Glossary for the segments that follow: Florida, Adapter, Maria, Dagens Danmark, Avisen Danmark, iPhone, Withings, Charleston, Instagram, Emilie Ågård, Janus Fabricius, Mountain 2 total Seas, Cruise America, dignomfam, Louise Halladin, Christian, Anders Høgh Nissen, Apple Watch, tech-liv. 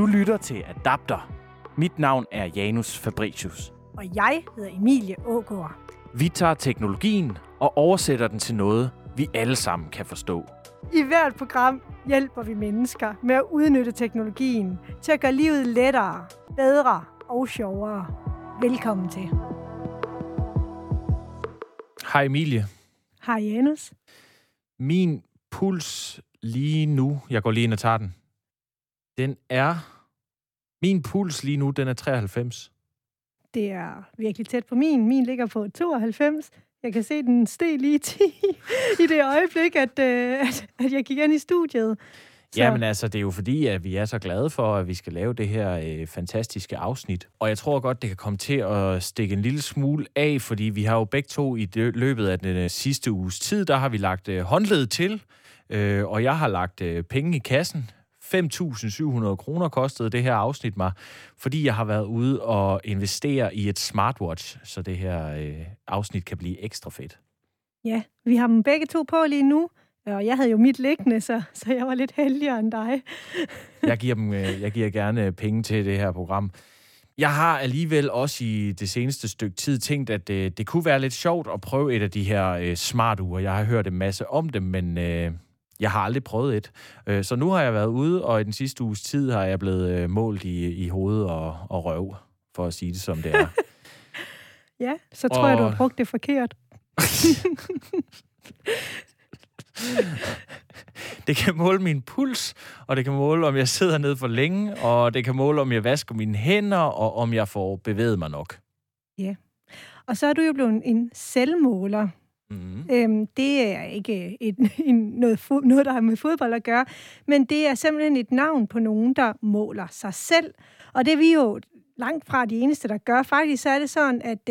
Du lytter til Adapter. Mit navn er Janus Fabricius. Og jeg hedder Emilie Ågård. Vi tager teknologien og oversætter den til noget, vi alle sammen kan forstå. I hvert program hjælper vi mennesker med at udnytte teknologien til at gøre livet lettere, bedre og sjovere. Velkommen til. Hej Emilie. Hej Janus. Min puls lige nu, jeg går lige ind og tager den. Min puls lige nu, den er 93. Det er virkelig tæt på min. Min ligger på 92. Jeg kan se, den steg lige 10 i det øjeblik, at jeg gik ind i studiet. Så. Jamen altså, det er jo fordi, at vi er så glade for, at vi skal lave det her fantastiske afsnit. Og jeg tror godt, det kan komme til at stikke en lille smule af, fordi vi har jo begge to i løbet af den sidste uges tid, der har vi lagt håndled til, og jeg har lagt penge i kassen. 5.700 kroner kostede det her afsnit mig, fordi jeg har været ude og investere i et smartwatch, så det her afsnit kan blive ekstra fedt. Ja, vi har dem begge to på lige nu, og jeg havde jo mit liggende, så jeg var lidt heldigere end dig. Jeg giver gerne penge til det her program. Jeg har alligevel også i det seneste stykke tid tænkt, at det kunne være lidt sjovt at prøve et af de her smarture. Jeg har hørt en masse om dem, men... Jeg har aldrig prøvet et. Så nu har jeg været ude, og i den sidste uges tid har jeg blevet målt i hoved og røv, for at sige det som det er. Ja, så tror jeg, du har brugt det forkert. Det kan måle min puls, og det kan måle, om jeg sidder ned for længe, og det kan måle, om jeg vasker mine hænder, og om jeg får bevæget mig nok. Ja, og så er du jo blevet en selvmåler. Mm-hmm. Det er ikke noget, der har med fodbold at gøre, men det er simpelthen et navn på nogen, der måler sig selv. Og det er vi jo langt fra de eneste, der gør. Faktisk så er det sådan, at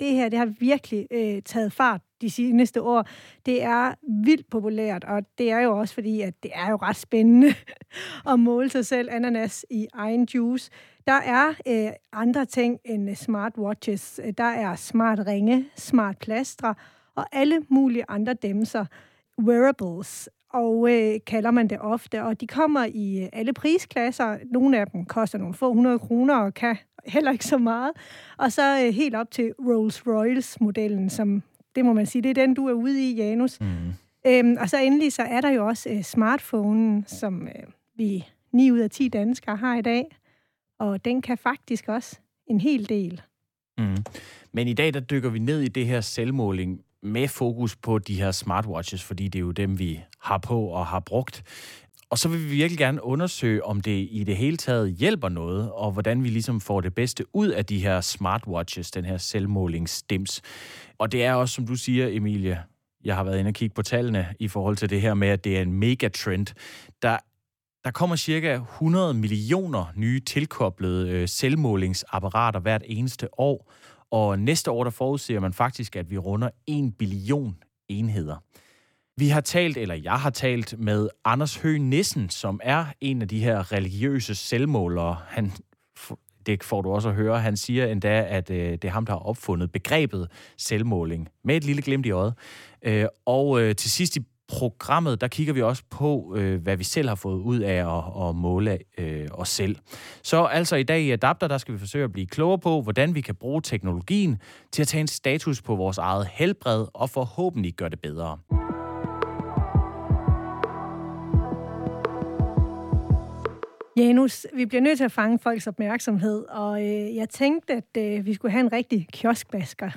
det her det har virkelig taget fart de seneste år. Det er vildt populært, og det er jo også fordi, at det er jo ret spændende at måle sig selv ananas i egen juice. Der er andre ting end smartwatches. Der er smart ringe, smart plastre, og alle mulige andre dæmser, wearables, og kalder man det ofte. Og de kommer i alle prisklasser. Nogle af dem koster nogle få 100 kroner og kan heller ikke så meget. Og så helt op til Rolls-Royce-modellen, som det må man sige, det er den, du er ude i, Janus. Mm. Og så endelig så er der jo også smartphonen, som vi 9 ud af 10 danskere har i dag. Og den kan faktisk også en hel del. Mm. Men i dag, der dykker vi ned i det her selvmåling med fokus på de her smartwatches, fordi det er jo dem, vi har på og har brugt. Og så vil vi virkelig gerne undersøge, om det i det hele taget hjælper noget, og hvordan vi ligesom får det bedste ud af de her smartwatches, den her selvmålingsdims. Og det er også, som du siger, Emilie, jeg har været inde og kigge på tallene i forhold til det her med, at det er en megatrend. Der kommer cirka 100 millioner nye tilkoblede selvmålingsapparater hvert eneste år, og næste år, der forudser man faktisk, at vi runder 1 billion enheder. Jeg har talt med Anders Høgh Nissen, som er en af de her religiøse selvmålere. Det får du også at høre. Han siger endda, at det er ham, der har opfundet begrebet selvmåling, med et lille glimt i øjet. Og til sidst i programmet, der kigger vi også på, hvad vi selv har fået ud af at måle os selv. Så altså i dag i Adapter, der skal vi forsøge at blive klogere på, hvordan vi kan bruge teknologien til at tage en status på vores eget helbred og forhåbentlig gøre det bedre. Janus, vi bliver nødt til at fange folks opmærksomhed, og jeg tænkte, at vi skulle have en rigtig kioskbasker.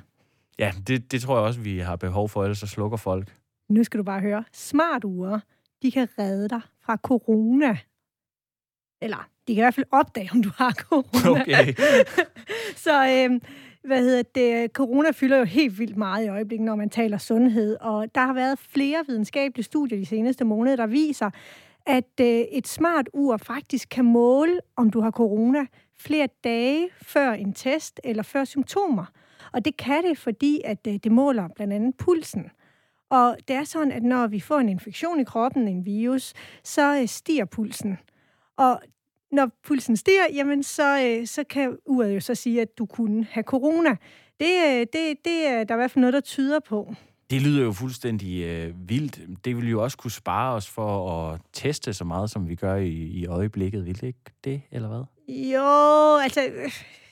Ja, det tror jeg også, vi har behov for, ellers så slukker folk. Nu skal du bare høre. Smarture, de kan redde dig fra corona. Eller, de kan i hvert fald opdage, om du har corona. Okay. Så corona fylder jo helt vildt meget i øjeblikket, når man taler sundhed. Og der har været flere videnskabelige studier de seneste måneder, der viser, at et smart ur faktisk kan måle, om du har corona, flere dage før en test eller før symptomer. Og det kan det, fordi at det måler blandt andet pulsen. Og det er sådan, at når vi får en infektion i kroppen, en virus, så stiger pulsen. Og når pulsen stiger, jamen så kan uret jo så sige, at du kunne have corona. Det er der i hvert fald noget, der tyder på. Det lyder jo fuldstændig vildt. Det vil jo også kunne spare os for at teste så meget, som vi gør i øjeblikket. Vil det ikke det, eller hvad? Jo, altså,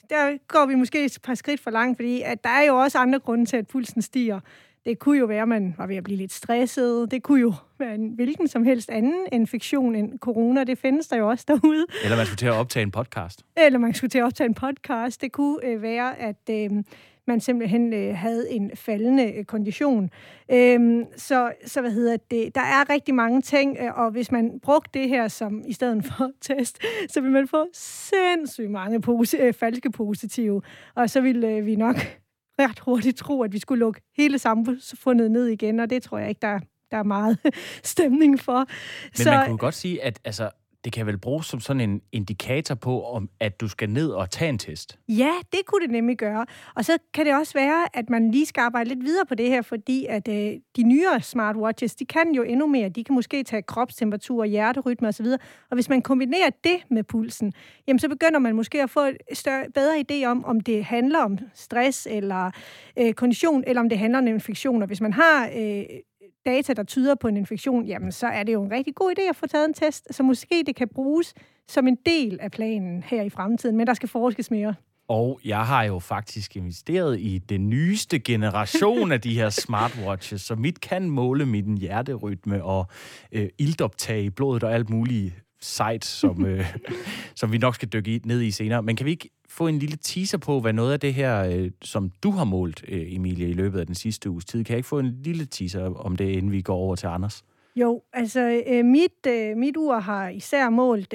der går vi måske et par skridt for langt, fordi at der er jo også andre grunde til, at pulsen stiger. Det kunne jo være, at man var ved at blive lidt stresset. Det kunne jo være en hvilken som helst anden infektion end corona. Det findes der jo også derude. Eller man skulle til at optage en podcast. Det kunne være, at man simpelthen havde en faldende kondition. Så hvad hedder det? Der er rigtig mange ting, og hvis man brugte det her som i stedet for test, så vil man få sindssygt mange falske positive. Og så vil vi nok ret hurtigt tro, at vi skulle lukke hele samfundet ned igen, og det tror jeg ikke, der er meget stemning for. Men man kunne godt sige, at altså, det kan vel bruges som sådan en indikator på, om at du skal ned og tage en test? Ja, det kunne det nemlig gøre. Og så kan det også være, at man lige skal arbejde lidt videre på det her, fordi at de nyere smartwatches, de kan jo endnu mere. De kan måske tage kropstemperatur, hjerterytme osv. Og hvis man kombinerer det med pulsen, jamen så begynder man måske at få en bedre idé om det handler om stress eller kondition, eller om det handler om infektioner. Hvis man har data, der tyder på en infektion, jamen så er det jo en rigtig god idé at få taget en test, så måske det kan bruges som en del af planen her i fremtiden, men der skal forskes mere. Og jeg har jo faktisk investeret i den nyeste generation af de her smartwatches, så mit kan måle min hjerterytme og iltoptag i blodet og alt muligt sejt, som vi nok skal dykke ned i senere. Men kan vi ikke få en lille teaser på, hvad noget af det her, som du har målt, Emilie, i løbet af den sidste uges tid? Kan jeg ikke få en lille teaser om det, inden vi går over til Anders? Jo, altså mit ur har især målt,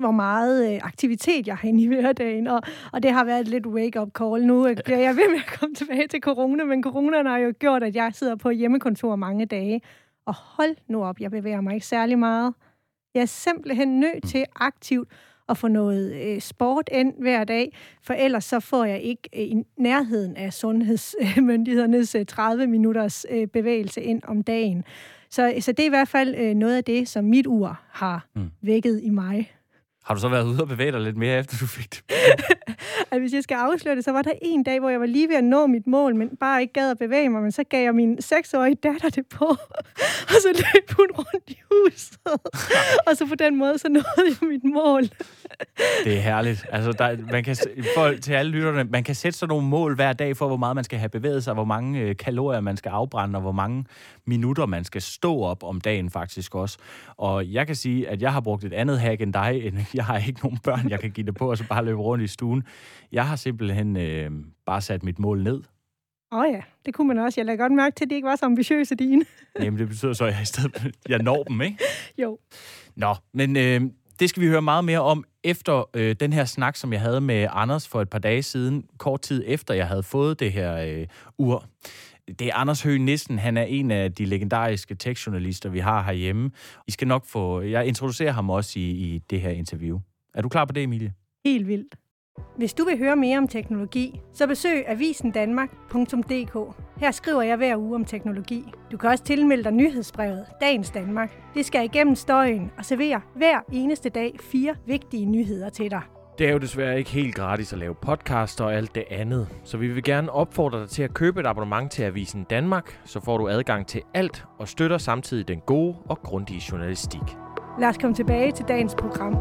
hvor meget aktivitet jeg har inde i hverdagen, og det har været et lidt wake-up call. Nu bliver jeg ved med at komme tilbage til corona, men coronaen har jo gjort, at jeg sidder på hjemmekontor mange dage. Og hold nu op, jeg bevæger mig ikke særlig meget. Jeg er simpelthen nødt til aktivt at få noget sport ind hver dag, for ellers så får jeg ikke i nærheden af sundhedsmyndighedernes 30 minutters bevægelse ind om dagen. Så det er i hvert fald noget af det, som mit ur har vækket i mig. Har du så været ude og bevæge dig lidt mere, efter du fik det? Altså, hvis jeg skal afsløre det, så var der en dag, hvor jeg var lige ved at nå mit mål, men bare ikke gad at bevæge mig, men så gav jeg min 6-årige datter det på, og så løb hun rundt i huset. Og så på den måde, så nåede jeg mit mål. Det er herligt. Altså, til alle lytterne, man kan sætte sådan nogle mål hver dag for, hvor meget man skal have bevæget sig, hvor mange kalorier man skal afbrænde, og hvor mange minutter man skal stå op om dagen faktisk også. Og jeg kan sige, at jeg har brugt et andet hack end dig, jeg har ikke nogen børn, jeg kan give det på, og så bare løbe rundt i stuen. Jeg har simpelthen bare sat mit mål ned. Ja, det kunne man også. Jeg lader godt mærke til, at de ikke var så ambitiøse, dine. Jamen, det betyder så, at jeg i stedet jeg når dem, ikke? Jo. Nå, men det skal vi høre meget mere om efter den her snak, som jeg havde med Anders for et par dage siden, kort tid efter, jeg havde fået det her ur. Det er Anders Høgh Nissen. Han er en af de legendariske tech-journalister, vi har herhjemme. Jeg introducerer ham også i det her interview. Er du klar på det, Emilie? Helt vildt. Hvis du vil høre mere om teknologi, så besøg avisendanmark.dk. Her skriver jeg hver uge om teknologi. Du kan også tilmelde dig nyhedsbrevet Dagens Danmark. Det skal igennem støjen og serverer hver eneste dag 4 vigtige nyheder til dig. Det er jo desværre ikke helt gratis at lave podcaster og alt det andet, så vi vil gerne opfordre dig til at købe et abonnement til Avisen Danmark, så får du adgang til alt og støtter samtidig den gode og grundige journalistik. Lad os komme tilbage til dagens program.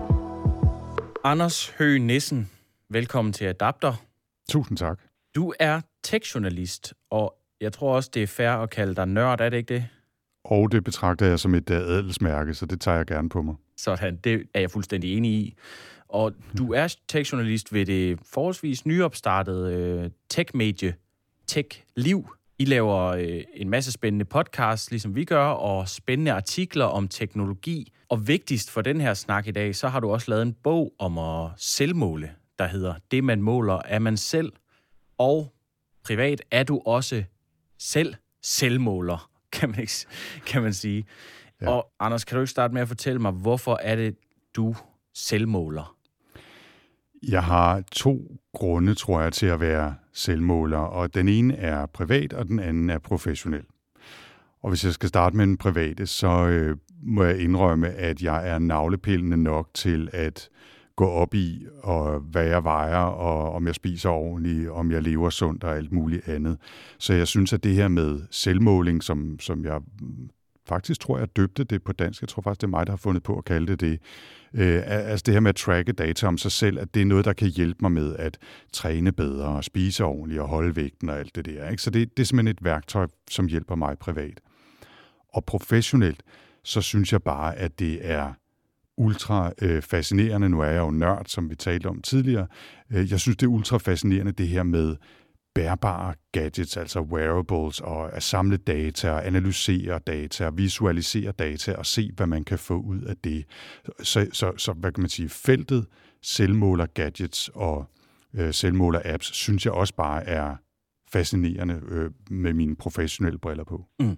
Anders Høgh Nissen, velkommen til Adapter. Tusind tak. Du er tech-journalist, og jeg tror også, det er fair at kalde dig nørd, er det ikke det? Og det betragter jeg som et adelsmærke, så det tager jeg gerne på mig. Sådan, det er jeg fuldstændig enig i. Og du er tech-journalist ved det forholdsvis nyopstartede tech-medie, tech-liv. I laver en masse spændende podcasts, ligesom vi gør, og spændende artikler om teknologi. Og vigtigst for den her snak i dag, så har du også lavet en bog om at selvmåle, der hedder Det, man måler, er man selv. Og privat er du også selvmåler, kan man sige. Ja. Og Anders, kan du ikke starte med at fortælle mig, hvorfor er det, du selvmåler? Jeg har 2 grunde, tror jeg, til at være selvmåler, og den ene er privat, og den anden er professionel. Og hvis jeg skal starte med den private, så må jeg indrømme, at jeg er navlepillende nok til at gå op i, og hvad jeg vejer, og om jeg spiser ordentligt, om jeg lever sundt og alt muligt andet. Så jeg synes, at det her med selvmåling, som jeg faktisk tror, jeg døbte det på dansk, jeg tror faktisk, det er mig, der har fundet på at kalde det det, altså det her med at tracke data om sig selv, at det er noget, der kan hjælpe mig med at træne bedre, og spise ordentligt, og holde vægten og alt det der. Ikke? Så det er simpelthen et værktøj, som hjælper mig privat. Og professionelt, så synes jeg bare, at det er ultra fascinerende. Nu er jeg jo nørd, som vi talte om tidligere. Jeg synes, det er ultra fascinerende, det her med bærbare gadgets, altså wearables, og at samle data, og analysere data, og visualisere data, og se, hvad man kan få ud af det. Så hvad kan man sige, feltet selvmåler gadgets og selvmåler apps, synes jeg også bare er fascinerende med mine professionelle briller på. Mm.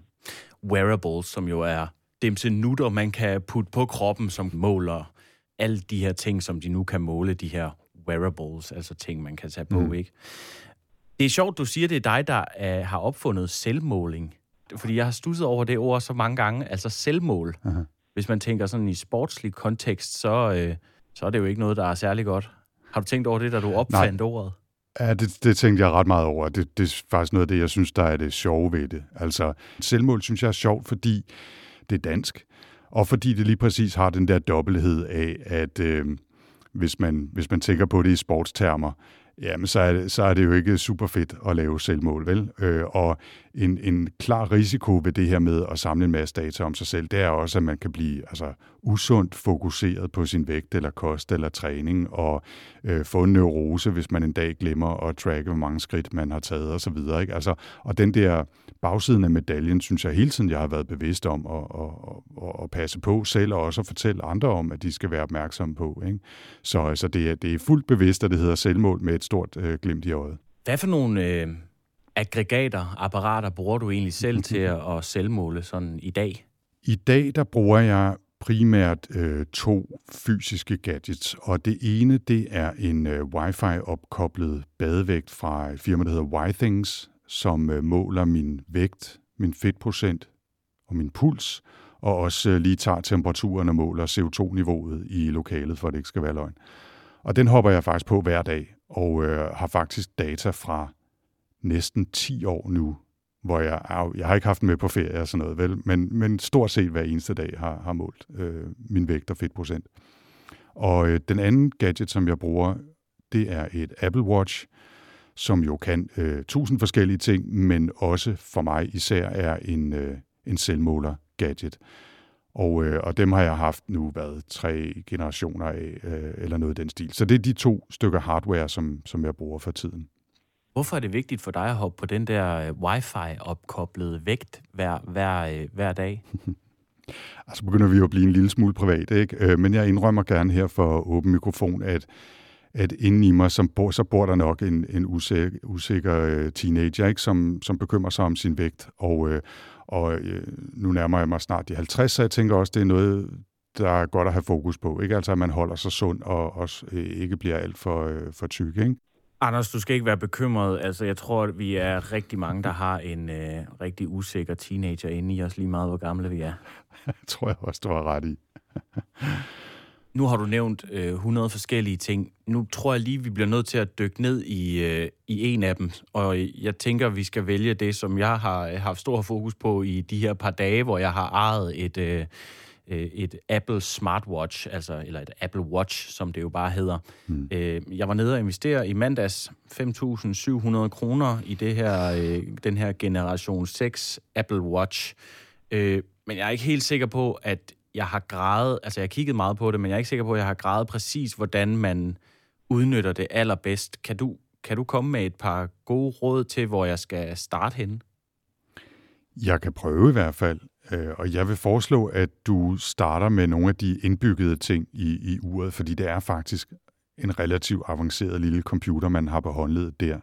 Wearables, som jo er dimse nutter, man kan putte på kroppen, som måler alle de her ting, som de nu kan måle, de her wearables, altså ting, man kan tage på, ikke? Det er sjovt, du siger, det er dig, der har opfundet selvmåling. Fordi jeg har studset over det ord så mange gange, altså selvmål. Uh-huh. Hvis man tænker sådan i sportslig kontekst, så er det jo ikke noget, der er særlig godt. Har du tænkt over det, da du opfandt ordet? Ja, det tænkte jeg ret meget over. Det er faktisk noget af det, jeg synes, der er det sjove ved det. Altså, selvmål synes jeg er sjovt, fordi det er dansk, og fordi det lige præcis har den der dobbelthed af, at hvis man tænker på det i sportstermer, jamen så er det jo ikke super fedt at lave selvmål, vel? Og en klar risiko ved det her med at samle en masse data om sig selv, det er også, at man kan blive usundt fokuseret på sin vægt eller kost eller træning, og få en neurose, hvis man en dag glemmer at tracke, hvor mange skridt man har taget osv. Og den der bagsiden af medaljen, synes jeg hele tiden, jeg har været bevidst om at passe på selv, og også at fortælle andre om, at de skal være opmærksomme på. Ikke? Så altså, det er fuldt bevidst, at det hedder selvmål med et stort glimt i øjet. Hvad for nogle apparater bruger du egentlig selv til at selvmåle sådan i dag? I dag, der bruger jeg primært to fysiske gadgets, og det ene, det er en wifi-opkoblet badevægt fra et firma, der hedder Withings, som måler min vægt, min fedtprocent og min puls, og også lige tager temperaturen og måler CO2-niveauet i lokalet, for at det ikke skal være løgn. Og den hopper jeg faktisk på hver dag, og har faktisk data fra næsten 10 år nu, hvor jeg har ikke haft den med på ferie og sådan noget, vel? Men stort set hver eneste dag har målt min vægt og fedtprocent. Og den anden gadget, som jeg bruger, det er et Apple Watch, som jo kan 1000 forskellige ting, men også for mig især er en selvmåler-gadget. Og dem har jeg haft nu været 3 generationer af, eller noget i den stil. Så det er de to stykker hardware, som jeg bruger for tiden. Hvorfor er det vigtigt for dig at hoppe på den der wifi-opkoblede vægt hver dag? Altså begynder vi jo at blive en lille smule privat, ikke? Men jeg indrømmer gerne her for åben mikrofon, at inde i mig, så bor der nok en usikker teenager, ikke? Som bekymrer sig om sin vægt. Og nu nærmer jeg mig snart de 50, så jeg tænker også, det er noget, der er godt at have fokus på. Ikke? Altså, at man holder sig sund og også ikke bliver alt for tyk, ikke? Anders, du skal ikke være bekymret. Altså, jeg tror, at vi er rigtig mange, der har en rigtig usikker teenager inde i os, lige meget hvor gamle vi er. Jeg tror jeg også, du har ret i. Nu har du nævnt 100 forskellige ting. Nu tror jeg lige, vi bliver nødt til at dykke ned i en af dem. Og jeg tænker, vi skal vælge det, som jeg har haft stor fokus på i de her par dage, hvor jeg har ejet et Apple Smartwatch, altså, eller et Apple Watch, som det jo bare hedder. Mm. Jeg var nede og investere i mandags 5.700 kroner i det her, den her generation 6 Apple Watch. Men jeg er ikke helt sikker på, at jeg har grædet, altså jeg har kigget meget på det, men jeg er ikke sikker på, at jeg har grædet præcis, hvordan man udnytter det allerbedst. Kan du komme med et par gode råd til, hvor jeg skal starte henne? Jeg kan prøve i hvert fald, og jeg vil foreslå, at du starter med nogle af de indbyggede ting i uret, fordi det er faktisk en relativt avanceret lille computer, man har på håndledet der.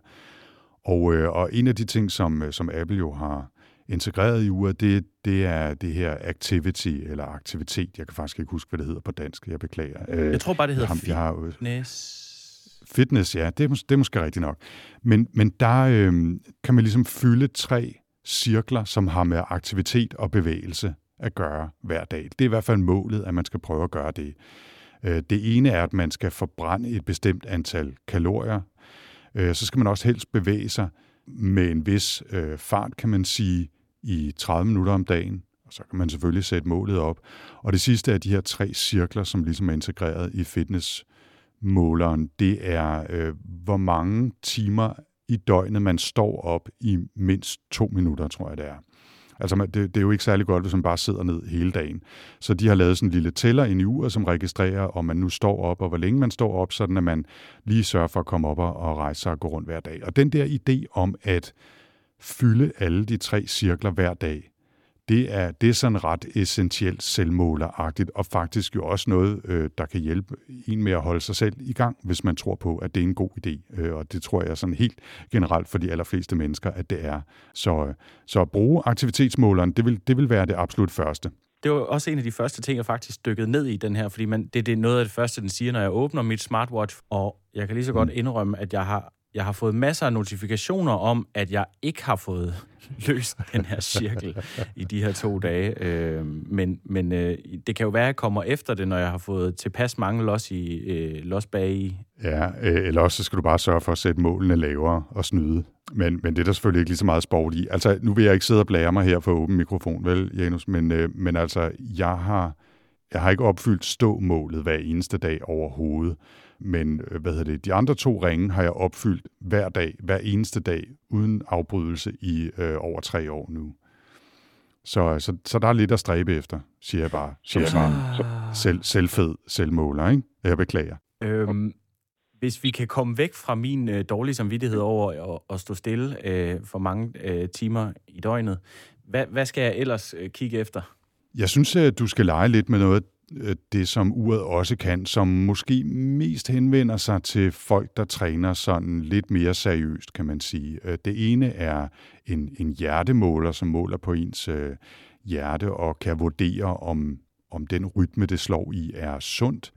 Og en af de ting, som Apple jo har integreret i uret, det er det her aktivitet. Jeg kan faktisk ikke huske, hvad det hedder på dansk. Jeg beklager. Jeg tror bare, det hedder fitness. Fitness, ja. Det er måske rigtigt nok. Men der kan man ligesom fylde 3 cirkler, som har med aktivitet og bevægelse at gøre hver dag. Det er i hvert fald målet, at man skal prøve at gøre det. Det ene er, at man skal forbrænde et bestemt antal kalorier. Så skal man også helst bevæge sig med en vis fart, kan man sige, i 30 minutter om dagen. Og så kan man selvfølgelig sætte målet op. Og det sidste er de her 3 cirkler, som ligesom er integreret i fitnessmåleren. Det er, hvor mange timer i døgnet man står op i mindst 2 minutter, tror jeg det er. Altså, det er jo ikke særlig godt, hvis man bare sidder ned hele dagen. Så de har lavet sådan en lille tæller ind i uret, som registrerer, om man nu står op, og hvor længe man står op, sådan at man lige sørger for at komme op og rejse sig og gå rundt hver dag. Og den der idé om at fylde alle de 3 cirkler hver dag, det er sådan ret essentielt selvmåleragtigt, og faktisk jo også noget, der kan hjælpe en med at holde sig selv i gang, hvis man tror på, at det er en god idé. Og det tror jeg sådan helt generelt for de allerfleste mennesker, at det er. Så at bruge aktivitetsmåleren, det vil være det absolut første. Det var også en af de første ting, jeg faktisk dykkede ned i den her, fordi det er noget af det første, den siger, når jeg åbner mit smartwatch, og jeg kan lige så godt indrømme, at jeg har fået masser af notifikationer om, at jeg ikke har fået løst den her cirkel i de her 2 dage. Men det kan jo være, at jeg kommer efter det, når jeg har fået tilpas mange los bagi. Ja, eller også så skal du bare sørge for at sætte målene lavere og snyde. Men det er der selvfølgelig ikke lige så meget sport i. Altså, nu vil jeg ikke sidde og blære mig her for åben mikrofon, vel, Janus? Men altså, jeg har ikke opfyldt ståmålet hver eneste dag overhovedet. Men de andre 2 ringe har jeg opfyldt hver dag, hver eneste dag, uden afbrydelse i over 3 år nu. Så der er lidt at stræbe efter, siger jeg bare. Selvfed selvmåler, ikke? Jeg beklager. Hvis vi kan komme væk fra min dårlige samvittighed over at stå stille for mange timer i døgnet, hvad skal jeg ellers kigge efter? Jeg synes, at du skal lege lidt med noget, det som uret også kan, som måske mest henvender sig til folk, der træner sådan lidt mere seriøst, kan man sige. Det ene er en hjertemåler, som måler på ens hjerte og kan vurdere, om den rytme, det slår i, er sundt.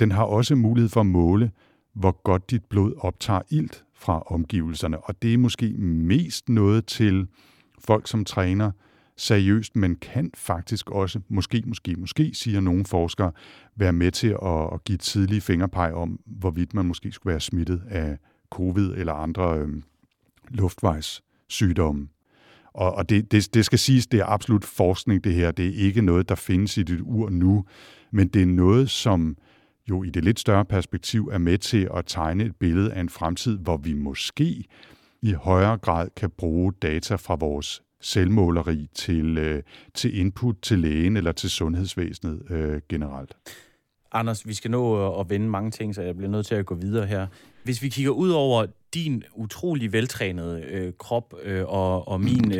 Den har også mulighed for at måle, hvor godt dit blod optager ilt fra omgivelserne, og det er måske mest noget til folk, som træner seriøst, men kan faktisk også, måske, siger nogle forskere, være med til at give tidlige fingerpeg om, hvorvidt man måske skulle være smittet af covid eller andre luftvejssygdomme. Og det skal siges, det er absolut forskning, det her. Det er ikke noget, der findes i dit ur nu, men det er noget, som jo i det lidt større perspektiv er med til at tegne et billede af en fremtid, hvor vi måske i højere grad kan bruge data fra vores selvmåleri til input til lægen eller til sundhedsvæsenet generelt. Anders, vi skal nå at vende mange ting, så jeg bliver nødt til at gå videre her. Hvis vi kigger ud over din utrolig veltrænede krop og min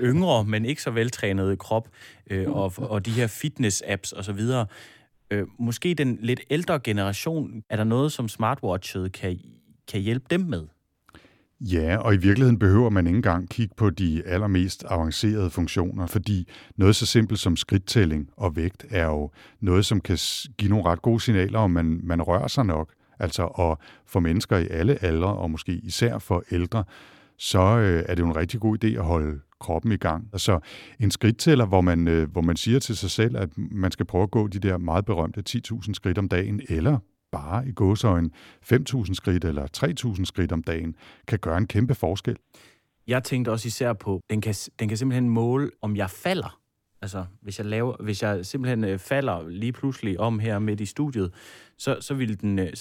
yngre, men ikke så veltrænede krop og de her fitness-apps osv., måske den lidt ældre generation, er der noget, som smartwatchet kan hjælpe dem med? Ja, og i virkeligheden behøver man ikke engang kigge på de allermest avancerede funktioner, fordi noget så simpelt som skridttælling og vægt er jo noget, som kan give nogle ret gode signaler, om man rører sig nok. Altså, og for mennesker i alle aldre, og måske især for ældre, så er det jo en rigtig god idé at holde kroppen i gang. Altså en skridttæller, hvor man siger til sig selv, at man skal prøve at gå de der meget berømte 10.000 skridt om dagen, eller bare i gåseøjne 5.000 skridt eller 3.000 skridt om dagen, kan gøre en kæmpe forskel. Jeg tænkte også især på, den kan simpelthen måle, om jeg falder. Altså, hvis jeg simpelthen falder lige pludselig om her midt i studiet, så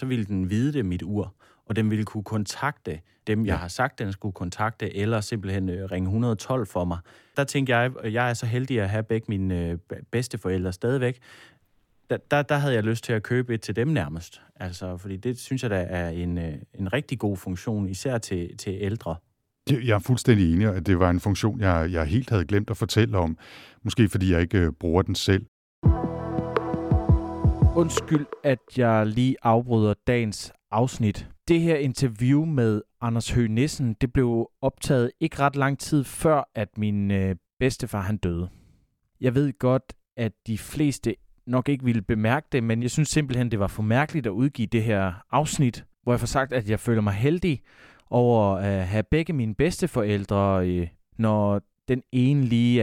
ville den vide det, mit ur, og den ville kunne kontakte dem, jeg har sagt, den skulle kontakte, eller simpelthen ringe 112 for mig. Der tænkte jeg er så heldig at have begge mine bedsteforældre stadigvæk. Der havde jeg lyst til at købe et til dem nærmest. Altså, fordi det synes jeg, der er en rigtig god funktion, især til ældre. Jeg er fuldstændig enig, at det var en funktion, jeg helt havde glemt at fortælle om. Måske fordi jeg ikke bruger den selv. Undskyld, at jeg lige afbryder dagens afsnit. Det her interview med Anders Høgh Nissen, det blev optaget ikke ret lang tid før, at min bedstefar han døde. Jeg ved godt, at de fleste nok ikke ville bemærke det, men jeg synes simpelthen, det var for mærkeligt at udgive det her afsnit, hvor jeg får sagt, at jeg føler mig heldig over at have begge mine bedsteforældre, når den ene lige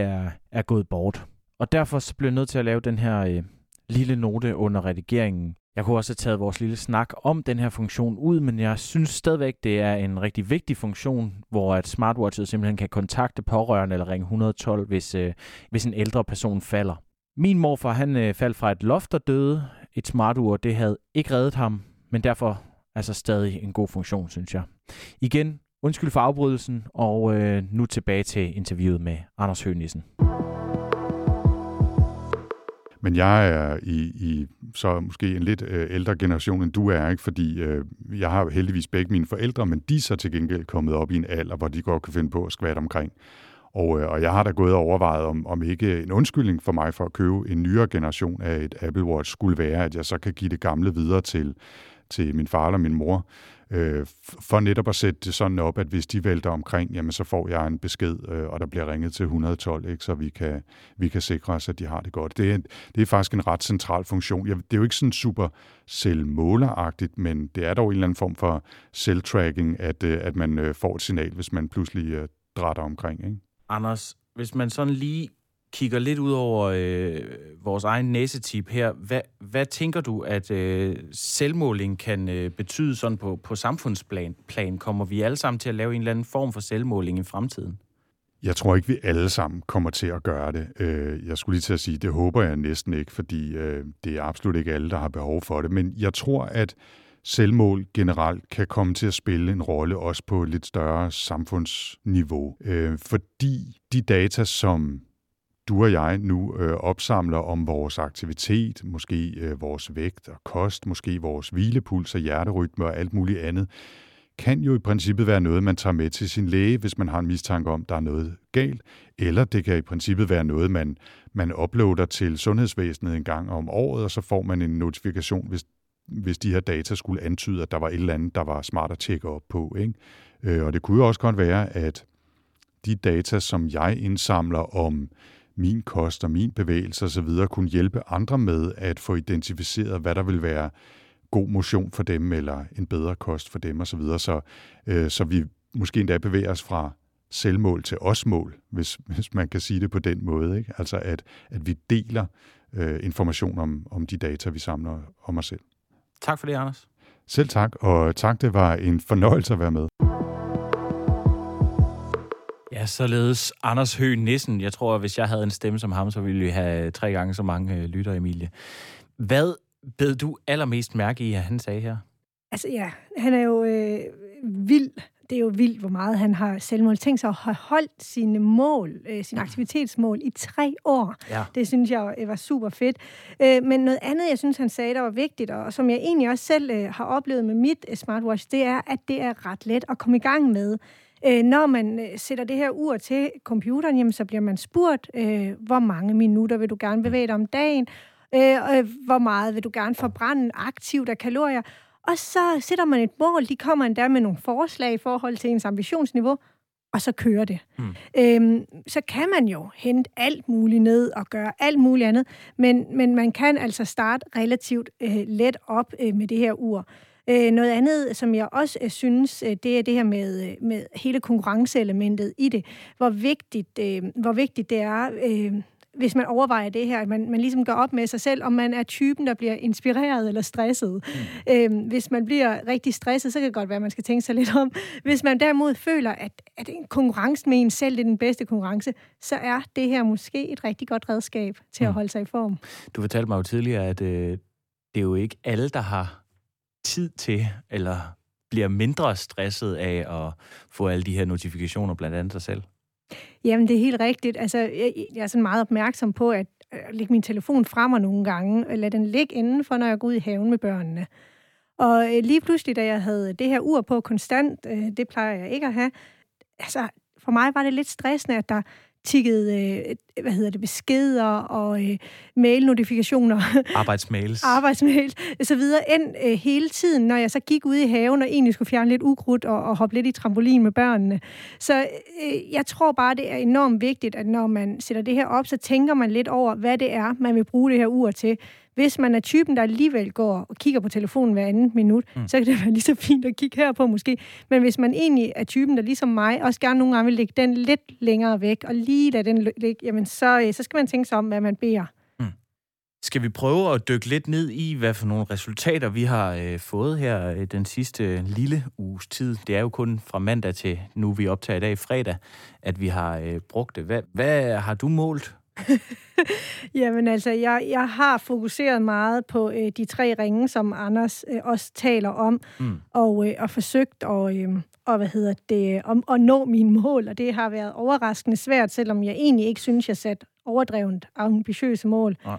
er gået bort. Og derfor så blev jeg nødt til at lave den her lille note under redigeringen. Jeg kunne også have taget vores lille snak om den her funktion ud, men jeg synes stadigvæk, det er en rigtig vigtig funktion, hvor at smartwatchet simpelthen kan kontakte pårørende eller ringe 112, hvis en ældre person falder. Min morfar han faldt fra et loft og døde. Et smartur, det havde ikke reddet ham, men derfor altså stadig en god funktion, synes jeg. Igen, undskyld for afbrydelsen, og nu tilbage til interviewet med Anders Høgh Nissen. Men jeg er i så måske en lidt ældre generation, end du er, ikke? Fordi jeg har heldigvis begge mine forældre, men de er så til gengæld kommet op i en alder, hvor de godt kan finde på at skvatte omkring. Og jeg har da gået og overvejet, om ikke en undskyldning for mig for at købe en nyere generation af et Apple Watch skulle være, at jeg så kan give det gamle videre til min far eller min mor, for netop at sætte det sådan op, at hvis de vælter omkring, jamen så får jeg en besked, og der bliver ringet til 112, ikke, så vi kan sikre os, at de har det godt. Det er faktisk en ret central funktion. Det er jo ikke sådan super selvmåleragtigt, men det er dog en eller anden form for selvtracking, at man får et signal, hvis man pludselig drætter omkring. Ikke? Anders, hvis man sådan lige kigger lidt ud over vores egen næsetip her. Hvad tænker du, at selvmåling kan betyde sådan på samfundsplan? Kommer vi alle sammen til at lave en eller anden form for selvmåling i fremtiden? Jeg tror ikke, vi alle sammen kommer til at gøre det. Jeg skulle lige til at sige, det håber jeg næsten ikke, fordi det er absolut ikke alle, der har behov for det. Men jeg tror, at selvmål generelt kan komme til at spille en rolle også på et lidt større samfundsniveau. Fordi de data, som du og jeg nu opsamler om vores aktivitet, måske vores vægt og kost, måske vores hvilepuls og hjerterytme og alt muligt andet, kan jo i princippet være noget, man tager med til sin læge, hvis man har en mistanke om, der er noget galt. Eller det kan i princippet være noget, man uploader til sundhedsvæsenet en gang om året, og så får man en notifikation, hvis de her data skulle antyde, at der var et eller andet, der var smart at tjekke op på. Ikke? Og det kunne jo også godt være, at de data, som jeg indsamler om min kost og min bevægelse osv., kunne hjælpe andre med at få identificeret, hvad der vil være god motion for dem, eller en bedre kost for dem osv., så vi måske endda bevæger os fra selvmål til os-mål, hvis man kan sige det på den måde. Ikke? Altså at vi deler information om de data, vi samler om os selv. Tak for det, Anders. Selv tak, og tak, det var en fornøjelse at være med. Ja, således Anders Høgh Nissen. Jeg tror, at hvis jeg havde en stemme som ham, så ville vi have 3 gange så mange lytter, Emilie. Hvad bed du allermest mærke i, at han sagde her? Altså ja, han er jo vild. Det er jo vildt, hvor meget han har selvmål. Tænkt sig at have holdt sine mål, sine aktivitetsmål i 3 år. Ja. Det synes jeg var super fedt. Men noget andet, jeg synes, han sagde, der var vigtigt, og som jeg egentlig også selv har oplevet med mit smartwatch, det er, at det er ret let at komme i gang med. Når man sætter det her ur til computeren, jamen, så bliver man spurgt, hvor mange minutter vil du gerne bevæge dig om dagen, hvor meget vil du gerne forbrænde aktivt af kalorier, og så sætter man et mål, de kommer endda med nogle forslag i forhold til ens ambitionsniveau, og så kører det. Så kan man jo hente alt muligt ned og gøre alt muligt andet, men man kan altså starte relativt let op med det her ur. Noget andet, som jeg også synes, det er det her med hele konkurrenceelementet i det. Hvor vigtigt det er, hvis man overvejer det her, at man ligesom går op med sig selv, om man er typen, der bliver inspireret eller stresset. Hvis man bliver rigtig stresset, så kan det godt være, at man skal tænke sig lidt om. Hvis man derimod føler, at konkurrencen med en selv det er den bedste konkurrence, så er det her måske et rigtig godt redskab til at holde sig i form. Du fortalte mig jo tidligere, at det er jo ikke alle, der har tid til, eller bliver mindre stresset af at få alle de her notifikationer, blandt andet sig selv? Jamen, det er helt rigtigt. Altså, jeg er sådan meget opmærksom på, at lægge min telefon frem og nogle gange, og lade den ligge indenfor, når jeg går ud i haven med børnene. Og lige pludselig, da jeg havde det her ur på konstant, det plejer jeg ikke at have, altså, for mig var det lidt stressende, at der tikkede, beskeder og mailnotifikationer. Arbejdsmails, og så videre ind hele tiden, når jeg så gik ude i haven og egentlig skulle fjerne lidt ukrudt og hoppe lidt i trampolin med børnene. Så jeg tror bare, det er enormt vigtigt, at når man sætter det her op, så tænker man lidt over, hvad det er, man vil bruge det her ur til. Hvis man er typen, der alligevel går og kigger på telefonen hver anden minut, så kan det være lige så fint at kigge her på måske. Men hvis man egentlig er typen, der ligesom mig, også gerne nogle gange vil lægge den lidt længere væk, og lige lade den ligge, jamen så skal man tænke sig om, hvad man beder. Skal vi prøve at dykke lidt ned i, hvad for nogle resultater vi har fået her den sidste lille uges tid? Det er jo kun fra mandag til nu, vi optager i dag fredag, at vi har brugt det. Hvad har du målt? Jamen altså, jeg har fokuseret meget på de tre ringe, som Anders også taler om, og forsøgt at nå mine mål, og det har været overraskende svært, selvom jeg egentlig ikke synes, jeg satte overdrevent ambitiøse mål. Nej.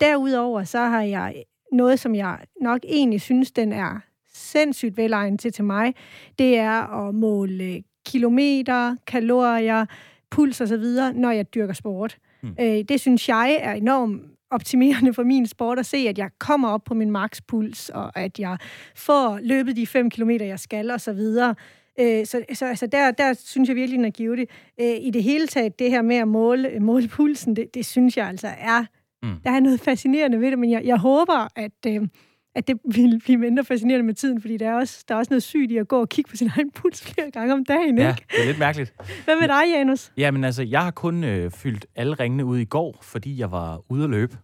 Derudover så har jeg noget, som jeg nok egentlig synes, den er sindssygt velegnet til mig. Det er at måle kilometer, kalorier, puls og så videre, når jeg dyrker sport. Det synes jeg er enormt optimerende for min sport at se, at jeg kommer op på min makspuls, og at jeg får løbet de 5 kilometer, jeg skal, og så videre. Så der synes jeg virkelig, at give det. I det hele taget, det her med at måle pulsen, det synes jeg altså er... Der er noget fascinerende ved det, men jeg håber, at det vil blive mindre fascinerende med tiden, fordi der er også noget sygt i at gå og kigge på sin egen puls flere gange om dagen, ikke? Ja, det er lidt mærkeligt. Hvad med dig, Janus? Jamen altså, jeg har kun fyldt alle ringene ud i går, fordi jeg var ude at løbe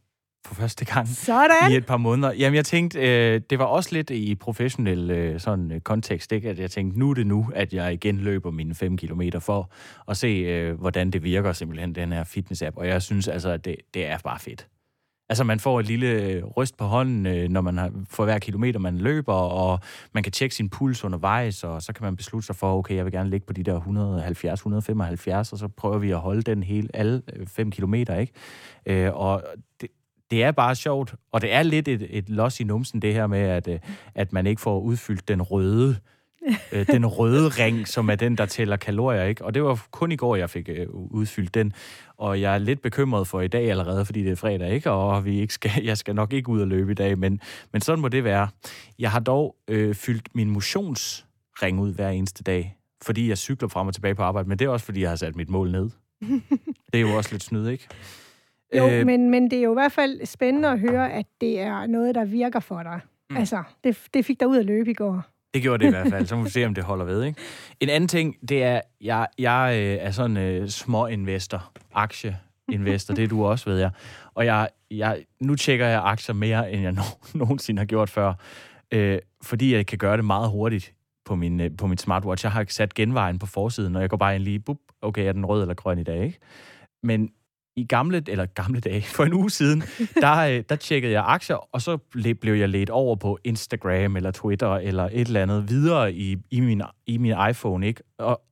for første gang sådan. I et par måneder. Jamen jeg tænkte, det var også lidt i professionel sådan kontekst, ikke? At jeg tænkte, at jeg igen løber mine 5 kilometer for at se, hvordan det virker simpelthen, den her fitness-app. Og jeg synes altså, at det er bare fedt. Altså man får et lille ryst på hånden, når man får hver kilometer, man løber, og man kan tjekke sin puls undervejs, og så kan man beslutte sig for, okay, jeg vil gerne ligge på de der 170, 175, og så prøver vi at holde den hele, alle 5 kilometer, ikke? Og det er bare sjovt, og det er lidt et los i numsen, det her med, at man ikke får udfyldt den røde ring, som er den, der tæller kalorier, ikke? Og det var kun i går, jeg fik udfyldt den. Og jeg er lidt bekymret for i dag allerede, fordi det er fredag, ikke? Og jeg skal nok ikke ud og løbe i dag, men sådan må det være. Jeg har dog fyldt min motionsring ud hver eneste dag, fordi jeg cykler frem og tilbage på arbejde, men det er også, fordi jeg har sat mit mål ned. Det er jo også lidt snyd, ikke? Jo, men det er jo i hvert fald spændende at høre, at det er noget, der virker for dig. Altså, det fik dig ud at løbe i går. Det gjorde det i hvert fald. Så må vi se, om det holder ved, ikke? En anden ting, det er, jeg er sådan småinvestor, aktieinvestor. Det er du også, ved jeg. Og nu tjekker jeg aktier mere, end jeg nogensinde har gjort før. Fordi jeg kan gøre det meget hurtigt på min smartwatch. Jeg har sat genvejen på forsiden, og jeg går bare ind lige, bup, okay, er den rød eller grøn i dag, ikke? Men i gamle dage, for en uge siden, der tjekkede jeg aktier, og så blev jeg ledt over på Instagram eller Twitter eller et eller andet videre i min iPhone, ikke?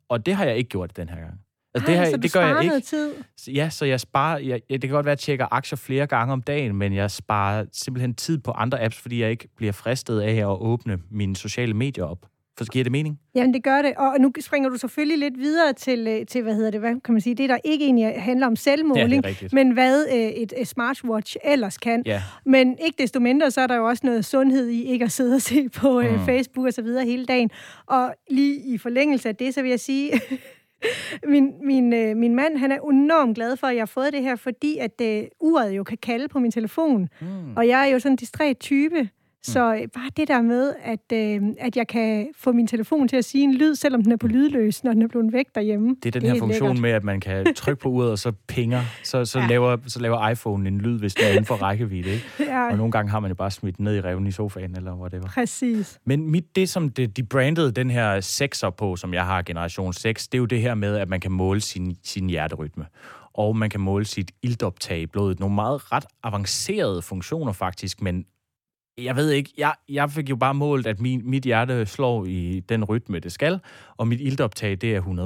Og det har jeg ikke gjort den her gang. Altså, det gør jeg ikke. Tid. Ja, så jeg sparer... det kan godt være, at jeg tjekker aktier flere gange om dagen, men jeg sparer simpelthen tid på andre apps, fordi jeg ikke bliver fristet af at åbne mine sociale medier op. For så giver det mening? Jamen, det gør det. Og nu springer du selvfølgelig lidt videre til hvad kan man sige, det der ikke egentlig handler om selvmåling, ja, men hvad et smartwatch ellers kan. Ja. Men ikke desto mindre, så er der jo også noget sundhed i ikke at sidde og se på Facebook og så videre hele dagen. Og lige i forlængelse af det, så vil jeg sige... Min mand, han er enormt glad for, at jeg har fået det her, fordi at uret jo kan kalde på min telefon. Og jeg er jo sådan en distræt type. Så bare det der med, at jeg kan få min telefon til at sige en lyd, selvom den er på lydløs, når den er blevet væk derhjemme. Det er den her funktion lækkert. Med, at man kan trykke på uret, og så pinger. Så laver iPhone en lyd, hvis det er inden for rækkevidde. Ikke? Ja. Og nogle gange har man jo bare smidt ned i revnen i sofaen, eller whatever. Præcis. Men det, de brandede den her 6'er på, som jeg har, generation 6, det er jo det her med, at man kan måle sin hjerterytme. Og man kan måle sit iltoptag i blodet. Nogle meget ret avancerede funktioner faktisk, men jeg ved ikke, jeg fik jo bare målt, at mit hjerte slår i den rytme, det skal, og mit iltoptag, det er 100%.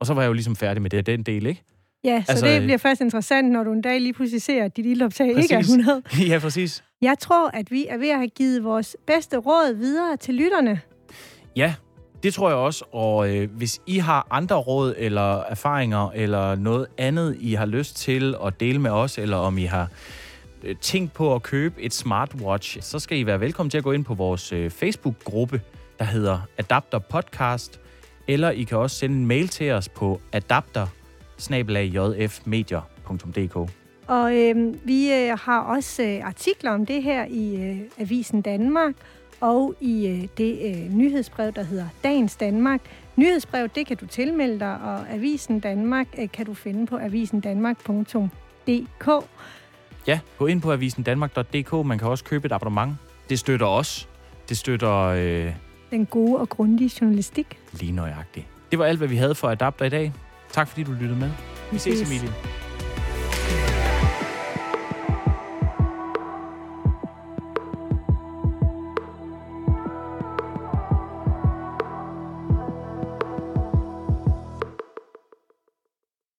Og så var jeg jo ligesom færdig med det, den del, ikke? Ja, så altså, det bliver først interessant, når du en dag lige pludselig ser, at dit iltoptag ikke er 100. Ja, præcis. Jeg tror, at vi er ved at have givet vores bedste råd videre til lytterne. Ja, det tror jeg også, og hvis I har andre råd eller erfaringer, eller noget andet, I har lyst til at dele med os, eller om I har... tænk på at købe et smartwatch, så skal I være velkommen til at gå ind på vores Facebook-gruppe, der hedder Adapter Podcast, eller I kan også sende en mail til os på adapter@jfmedier.dk. Og vi har også artikler om det her i Avisen Danmark og i det nyhedsbrev, der hedder Dagens Danmark. Nyhedsbrev, det kan du tilmelde dig, og Avisen Danmark kan du finde på avisendanmark.dk. Ja, gå ind på avisendanmark.dk. Man kan også købe et abonnement. Det støtter os. Det støtter... Den gode og grundige journalistik. Lige nøjagtigt. Det var alt, hvad vi havde for Adapter i dag. Tak fordi du lyttede med. Vi ses, Emilie.